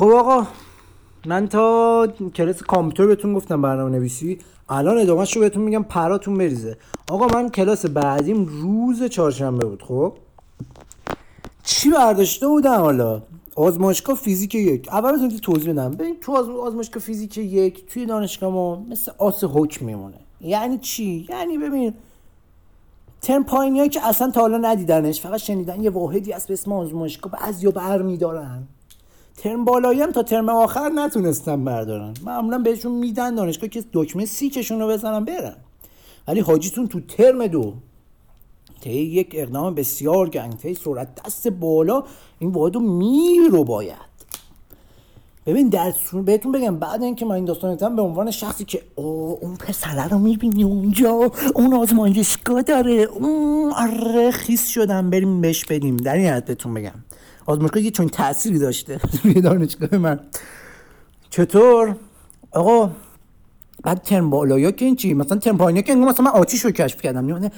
خب آقا، من تا کلاس کامپیوتر بهتون گفتم برنامه نویسی، الان ادامهش رو بهتون میگم، پراتون بریزه. آقا من کلاس بعدیم روز چهارشنبه بود. خب چی برداشته بودم؟ حالا آزمایشگاه فیزیک یک. اول بزنید توضیح بدم. ببین تو آزمایشگاه فیزیک یک توی دانشگاه ما مثل آس حکم میمونه. یعنی چی؟ یعنی ببین ترم پایینی‌ها که اصلا تا حالا ندیدنش، فقط شنیدن یه واحدی هست به اسم آزمایشگاه، بعضیا برمی‌دارن. ترم بالایی هم تا ترم آخر نتونستن بردارن. معمولا بهشون میدن دانشگاه که دکمه سیکشون رو بزنن برن. ولی حاجیتون تو ترم دو طی یک اقدام بسیار گنگ‌فی سرعت دست بالا این واحد رو میرو باید. ببین درسون بهتون بگم، بعد اینکه من این داستان رو به عنوان شخصی که اون پسره رو میبینی اونجا، اون آزمایشگاه داره، اون آره خیس شدم بریم بهش بدیم. در این حد بهتون بگم آزمایشگاه یه چون تأثیری داشته روی دانشگاه من. چطور؟ آقا بعد ترم بالایا که این چی؟ مثلا ترم پایینیا که مثلا من آتیش رو کشف کردم. یعنی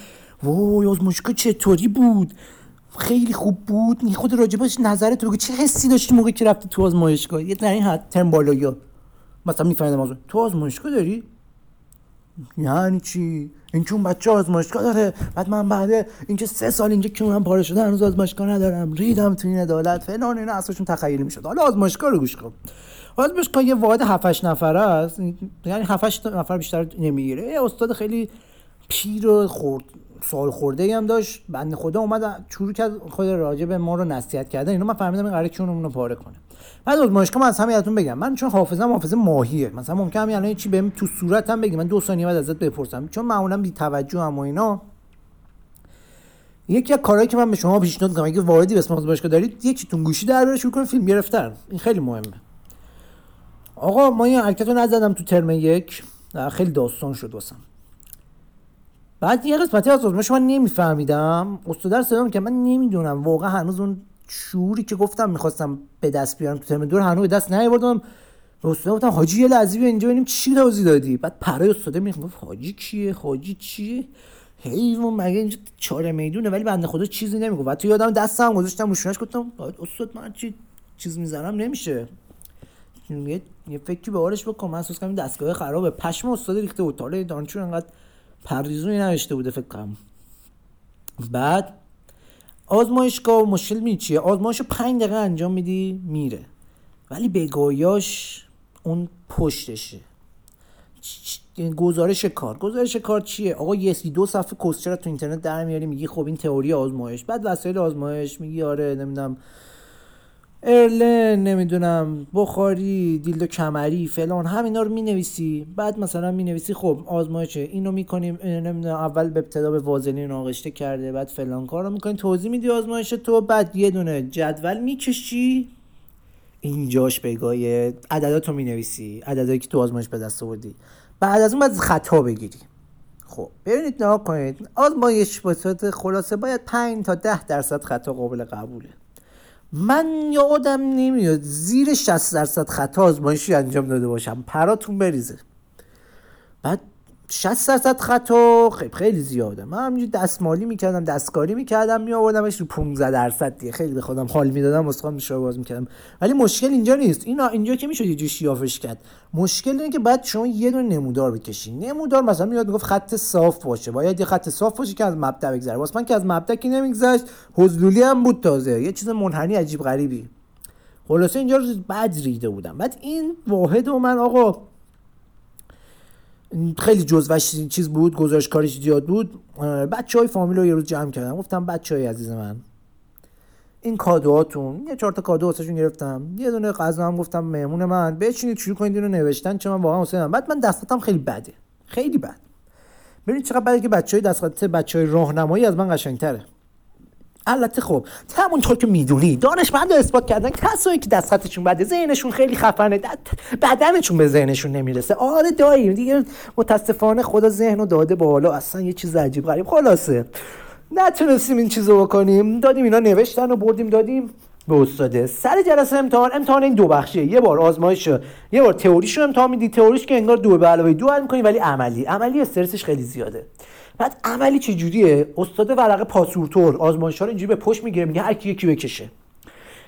وای آزمایشگاه چطوری بود؟ خیلی خوب بود. خود راجبش نظرت بگو، چه حسی داشتی موقعی که رفتی تو آزمایشگاه؟ یه در این حد ترم بالایا مثلا میفهمیدم آزمایشگاه. تو آزمایشگاه داری؟ یعنی چی؟ این چون بچه آزمایشگاه داره، بعد من بعد اینکه 3 سال اینجا که من پاره شده هنوز آزمایشگاه ندارم، ریدم تو این عدالت فلان، اینا اصلاشون تخیلی میشد. حالا آزمایشگاه رو گوش کن. آزمایشگاه یه واحد 7-8 نفره است، یعنی 7-8 نفر بیشتر نمیگیره. یه استاد خیلی پیر و سال خورده هم داشت، بنده خدا اومد شروع کرد خود راجب ما رو نصیحت کردن. اینو من فهمیدم این قراره کیونمون رو پاره کنه. بعد آزمایشگاه من از همه یادتون بگم، من چون حافظه ماهیه، مثلا ممکنه الان یه چی بهم تو صورتم بگی، من 2 ثانیه بعد ازت بپرسم، چون معمولا بی توجهم و اینا. یکی از کارهایی که من به شما پیشنهاد می‌کنم اگه واردی به اسم آزمایشگاه دارید، یکیتون گوشی دربره شروع کنه فیلم گرفتن. این خیلی مهمه. آقا ما این حرکتو نزدم تو ترم 1، خیلی داستان شد واسم. بعد یه قسمتی از آزمایش من نمیفهمیدم، استاد درس دادم که من نمیدونم واقعا هنوز اون شعوری که گفتم میخواستم به دست بیارم تو ترم 2 هنوز به دست نیاوردم. به استاد گفتم حاجی یه لحظه بیا اینجا ببینیم چی توضیح دادی. بعد پرای استاد میگفت حاجی کیه؟ حاجی چیه؟ حیوان مگه اینجا چاره میدونه؟ ولی بنده خدا چیزی نمیگفت. بعد تو یادم دستم گذاشتم روشونش گفتم استاد من چیز میزنم نمیشه، یه فکری به آرش بکن. من احساس کردم دستگاه خرابه، پشم استاد ریخته بود، حالا دانشجو انقدر پریزونی نوشته بوده فکر کنم. بعد آزمایشگاه مشکل چیه؟ آزمایشو 5 دقیقه انجام میدی میره، ولی بگویاش اون پشتشه گزارش کار چیه؟ آقا یه 2 صفحه کوسچر تو اینترنت در میاری، میگی خب این تئوری آزمایش، بعد وسایل آزمایش، میگی آره نمیدونم ارلن، نمیدونم بخاری، دیلدو کمری فلان، همینا رو مینویسی. بعد مثلا مینویسی خب آزمایشه اینو میکنیم، نمیدونم اول به ابتدا به وازلین آغشته کرده، بعد فلان کارو میکنی، توضیح میدی آزمایش تو. بعد یه دونه جدول میکشی اینجاش بگای عدداتو مینویسی، عددایی که تو آزمایش به دست آوردی. بعد از اون بعد خطا بگیری. خب ببینید نها کنید، آزمایش به صورت خلاصه باید 5-10% خطا قابل قبوله. من یادم نمیاد زیر 60% خطا آزمایشی انجام داده باشم، پراتون بریزه. بعد 60% خطا خیلی زیاده. من همینجوری دستمالی میکردم، دستکاری میکردم، میآوردمش رو 15% دیگه، خیلی به خودم حال میدادم، اسخام میشد باز میکردم. ولی مشکل اینجا نیست، اینجا که میشد یه جوری شیافش کرد. مشکل اینه که بعد شما یه دونه نمودار بکشین. نمودار مثلا میاد میگفت خط صاف باشه، باید یه خط صاف باشه که از مبدا بگذره. واسه من که از مبدا که نمیگذشت، حزلولی هم بود، تازه یه چیز منحنی عجیب غریبی. خلاصه اینجا رو بعد ریده بودم. بعد این واحدو من آقا خیلی جزوش چیز بود، گزارش کاریش زیاد بود. بچهای فامیل رو یه روز جمع کردم، گفتم بچهای عزیز من این کادوهاتون، 4 تا کادو واسهشون گرفتم، یه دونه غذا هم گفتم مهمون من، بچینید شروع کنید اینو نوشتن، چون من واقعا حسینم. بعد من دستم خیلی بده، خیلی بد. ببینید چقدر بده که بچهای دستخط، بچهای راهنمایی از من قشنگتره. البته خب همونطور که میدونی دانشمند اثبات کردن کسایی که دستخطشون بده ذهنشون خیلی خفنه، بدنشون به ذهنشون نمیرسه. آره دایی دیگه متاسفانه خدا ذهنو داده بالا، اصلا یه چیز عجیب غریب. خلاصه نتونستیم این چیزو بکنیم، دادیم اینا نوشتن و بردیم دادیم به استاد. سر جلسه امتحان این 2 بخشیه، یه بار آزمایش، یه بار تئوریشو امتحان میدی. تئوریش که انگار 2 به علاوه 2 حل می‌کنی، ولی عملی استرسش خیلی زیاده. بعد عملی چه جوریه؟ استاد ورقه پاسورتور آزمایش‌ها رو اینجوری به پشت میگیره، میگه هر کی یکی بکشه.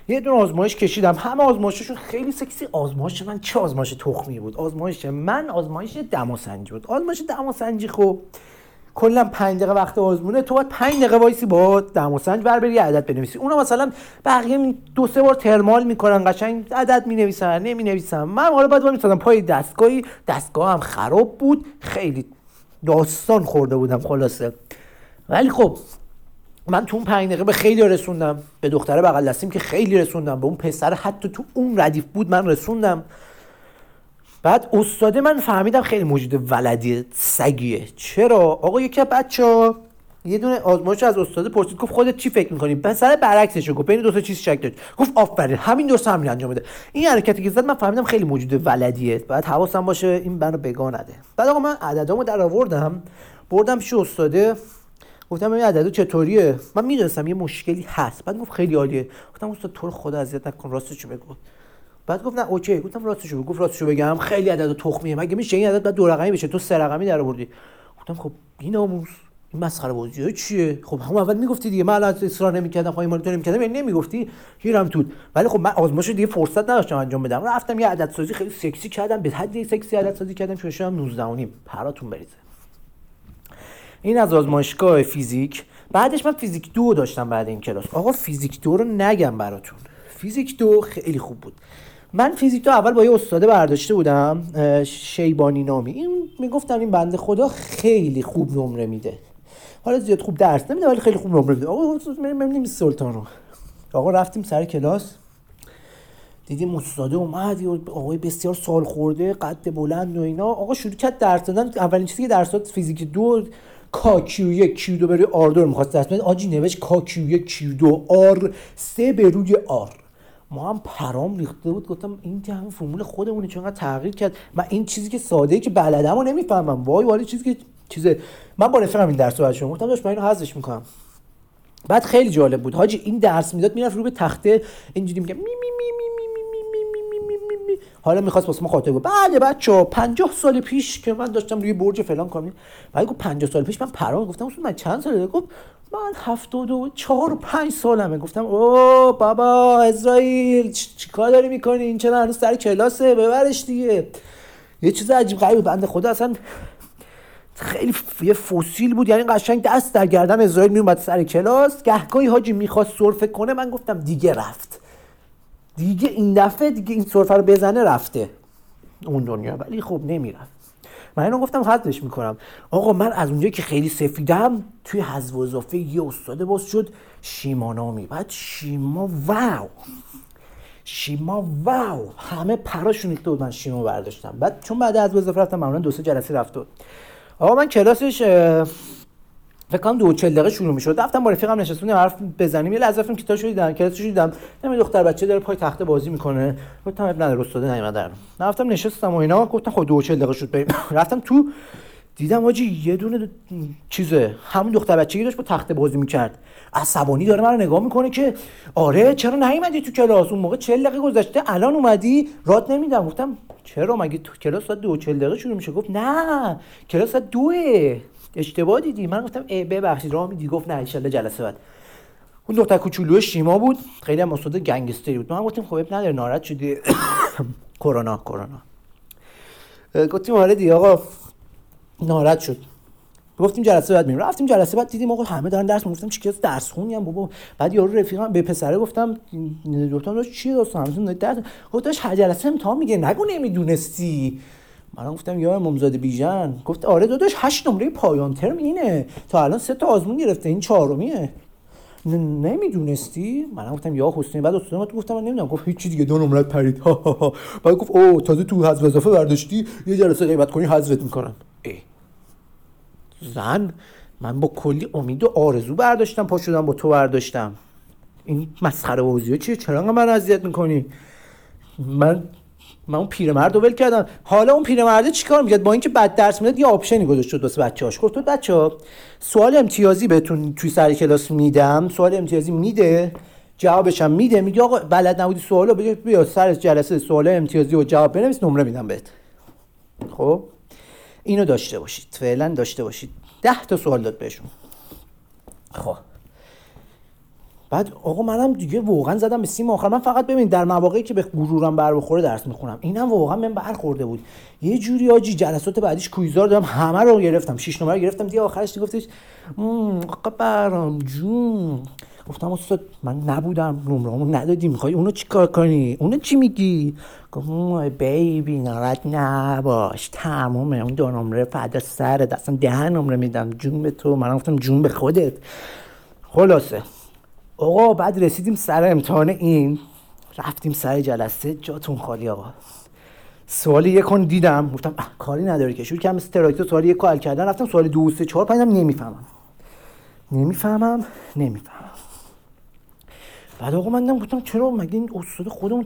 یه دونه آزمایش کشیدم، همه آزمایششون خیلی سکسی. آزمایش من چه آزمایش تخمی بود، آزمایش من آزمایش دماسنجی بود. آزمایش دماسنجی خب کلا 5 دقیقه وقت آزمونه، تو باید 5 دقیقه وایسی با دماسنج بربری عدد بنویسی. اونا مثلا بقیه 2-3 بار ترمال میکنن، قشنگ عدد مینویسن نمینویسن. من حالا بعد می‌سادم پای دستگاهی، دستگاهم خراب بود، خیلی داستان خورده بودم خلاصه. ولی خب من تو اون 5 دقیقه به خیلی رسوندم، به دختره بغل دستیم که خیلی رسوندم، به اون پسر حتی تو اون ردیف بود من رسوندم. بعد استاد من فهمیدم خیلی موجود ولدی سگیه. چرا آقا یکی از بچه‌ها یه دونه آزمایش از استاد پرسید، گفت خودت چی فکر می‌کنی؟ پسر برعکسش گفت بین دو تا چیز شک داشت، گفت آفرین همین دو تا همین انجام بده. این حرکتی که زد من فهمیدم خیلی موجود ولدیه، بعد حواسم باشه این بنو بگا نده. بعد آقا من عددامو درآوردم بردم پیش استاد، گفتم ببین عددو چطوریه، من می‌دونستم یه مشکلی هست. بعد گفت خیلی عالیه. گفتم استاد تو رو خدا اذیت نکن، راستش رو بگو. بعد گفت نه اوکی. گفتم راستشو بگو. گفت راستشو بگم خیلی عدد تخمیه، مگه میشه این عدد بعد دو رقمی بشه، تو سه رقمی درآوردی. گفتم خب بی‌ناموس این مسخره بازیه چیه؟ خب همون اول میگفتی دیگه، من الان اصرار نمی‌کردم پای مونیتور نمی‌کردم، یعنی نمیگفتی گیرم توت. ولی خب من آزمایشو دیگه فرصت نداشتم انجام بدم، رفتم یه عدد سازی خیلی سکسی کردم، به حد یک سکسی عدد سازی کردم که شدم 19.5. پراتون بریزه. این از آزمایشگاه فیزیک. بعدش من فیزیک 2 داشتم بعد این کلاس. آقا فیزیک 2 رو نگم براتون. فیزیک 2 خیلی خوب بود. من فیزیک تو اول با یه استاد برداشته بودم، شیبانی نامی، این میگفتن این بنده خدا خیلی خوب نمره میده، حالا زیاد خوب درس نمیده ولی خیلی خوب نمره میده. آقا ببینیم سلطان رو. آقا رفتیم سر کلاس، دیدیم استاد اومد، آقای بسیار سال خورده، قد بلند و اینا. آقا شروع کرد درس دادن. اولین چیزی که درسات فیزیک 2 کاکیو1 کیو2 بر روی آردور می‌خواست درس بده، آجی نوشت کاکیو1 کیو2 آر 3 بر روی آر. ما هم پرام ریخته بود، گفتم این که همین فرمول خودمونه، چون انقدر تغییر کرد. من این چیزی که ساده‌ای که بلدمو نمیفهمم، وای چیزی که چیزه. من با رفیقم این درس رو براتون گفتم، داشت من اینو حذفش می‌کنم. بعد خیلی جالب بود حاجی، این درس میداد میرفت رو به تخته اینجوری میگم می می می می می می. حالا می‌خواست واسه ما خاطر بود. بله بچه‌ها 50 سال پیش که من داشتم روی برج فلان کار می‌کردم. بعد گفت 50 سال پیش. من پرام گفتم اصلا من چند ساله؟ گفت من 7 و 4 و 5 سالمه. گفتم او بابا اسرائیل چیکار داری میکنی؟ این چرا هنوز سر کلاسه؟ ببرش دیگه. یه چیز عجیب غریب بنده خدا اصلا خیلی یه فسیل بود، یعنی قشنگ دست در گردن اسرائیل میومد سر کلاس. گهگاهی حاجی میخواست سرفه کنه، من گفتم دیگه رفت، دیگه این دفعه دیگه این سرفه رو بزنه رفته اون دنیا. ولی خب نمیرفت. من اینو گفتم حذفش میکنم. آقا من از اونجایی که خیلی سفیدم توی حذف و اضافه یه استاد باز شد شیمانامی. بعد شیما واو همه پراشون ریخته بود. من شیما برداشتم. بعد چون بعد از اضافه رفتم معمولا 2-3 جلسه رفت. آقا من کلاسش فکر کنم 2:40 دقیقه شروع میشد. رفتم با رفیقم نشستونیم حرف بزنیم، یه لحظه رفتم کتابشو دیدم، کلاسشو دیدم، دیدم دختر بچه داره پای تخته بازی میکنه. گفتم ابن استاد نیومدن. رفتم نشستم و اینا، گفتم خب 2:40 دقیقه شد بریم. رفتم تو دیدم آجی یه دونه چیزه، همون دختر بچه‌ای داشت با تخته بازی میکرد، عصبانی داره منو نگاه میکنه که آره چرا نیومدی تو کلاس؟ اون موقع 40 دقیقه گذشته الان اومدی رات نمیدم. گفتم چرا مگه تو کلاس ساعت 2:40 دقیقه شروع میشه؟ گفت نه کلاس ساعت 2 اشتباه دیدی. من گفتم ببخشید راه میدی؟ گفت نه ان شاءالله جلسه بعد. اون دختر کوچولو شیما بود، خیلی هم استاد گنگستری بود. من گفتم خب اب نداره، ناراحت شدی کرونا گفتیم آره دیگه آقا ناراحت شد، گفتیم جلسه بعد میریم. رفتیم جلسه بعد دیدیم آقا همه دارن درس میگفتم چی کس درس خونی هم بابا. بعد یارو رفیقم به پسره گفتم دوتا چی داستان همزون درس خودش هر جلسه امتحان میگه نگو نمیدونستی. من گفتم یا ممزاد بیژن. گفت آره داداش 8 نمره پایان ترم اینه، تا الان 3 تا آزمون گرفته این چهارمیه، نمیدونستی؟ من گفتم یا حسین. بعد استادم گفتم من نمیدونم. گفت هیچ چیز دیگه 2 نمره پرید. بعد گفت او تازه تو حذف اضافه برداشتی، یه جلسه غیبت کنی حذفت میکنن. زن من با کلی امید و آرزو برداشتم، پا شدم با تو برداشتم. این مسخره بازیه چیه؟ چرا من اذیت میکنی؟ من اون پیرمرد رو ول کردم. حالا اون پیرمرده چیکار میکرد؟ با اینکه بد درس میداد یه آپشنی گذاشت شد واسه بچه‌هاش. گفت بچه‌ها سوال امتیازی بهتون توی سر کلاس میدم، سوال امتیازی میده، جوابش هم میده. میگه آقا بلد نبودی سوالو بیا سر جلسه سوال امتیازی و جواب بنویس، نمره میدم بهت. خب اینو داشته باشید، فعلا داشته باشید. 10 تا سوال داد بهشون. خب بعد آقا منم دیگه واقعا زدم به سیم آخر. من فقط ببین در مواقعی که به غرورم بر بخوره درس میخونم، اینم واقعا من برخورده بود یه جوری آجی. جلسات بعدیش کویزار دادم، همه رو گرفتم، 6 نمره گرفتم دیگه. آخرش گفتش قبرم جون، گفتم استاد من نبودم، نمره‌مو ندادی، می‌خوای اونو چیکار کنی؟ اونو چی میگی؟ گفت مای بیبی ناراحت نباش، تمومه، اون 2 نمره فدا سرت، اصلا 10 نمره میدم جون به تو. من گفتم جون به خودت. خلاصه آقا بعد رسیدیم سر امتحان، این رفتیم سر جلسه، جاتون خالی آقا. سوال 1 رو دیدم گفتم کاری نداره که، شروع کردم استراکتور سوال 1 رو حل کردن. رفتم سوال 2 3 4 5 نمیفهمم. بعد آقا من گفتم چرا مگه این استاد خودمون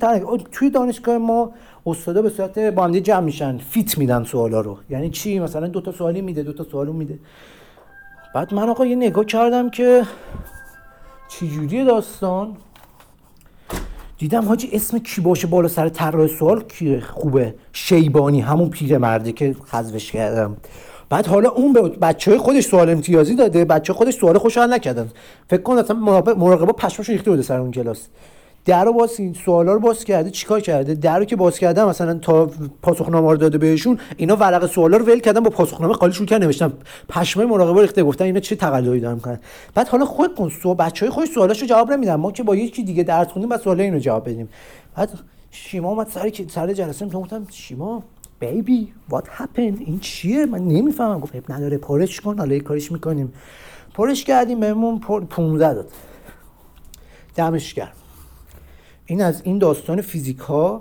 توی دانشگاه ما استادا به صورت با هم جمع میشن فیت میدن سوالا رو، یعنی چی؟ مثلا 2 تا سوالی میده 2 تا سوالو میده. بعد من آقا یه نگاه کردم که چی جوری داستان، دیدم حاجی اسم کی باشه بالا سر طراح سوال کیه، خوبه شیبانی، همون پیرمرده که حذفش کردم. بعد حالا اون به بچهای خودش سوال امتیازی داده، بچه خودش سوال خوشو حل نکردن، فکر کنم اصلا مراقبا پشماشو ریخته بوده سر اون کلاس. درو باز این سوالا رو باز کرده، چیکار کرده؟ درو که باز کرده مثلا تا پاسخنامه رو داده بهشون، اینا ورق سوالا رو ول کردن با پاسخنامه خالی شروع کردن نوشتن، پشمای مراقبا ریخته، گفتن اینا چه تقلایی دارن میکنن. بعد حالا خود کن سو بچهای خودش سوالاشو جواب نمیدن، ما که با یکی دیگه درس خوندیم بعد سوالا اینو جواب بدیم. بعد شیما اومد سر جلسه، گفتم شیما بیبی وات هپند، این چیه؟ من نمیفهمم. گفت اب نداره پرش کن، حالا یه کاریش میکنیم. پرش کردیم بهمون 15 داد. دمش گرم. این از این داستان فیزیکا.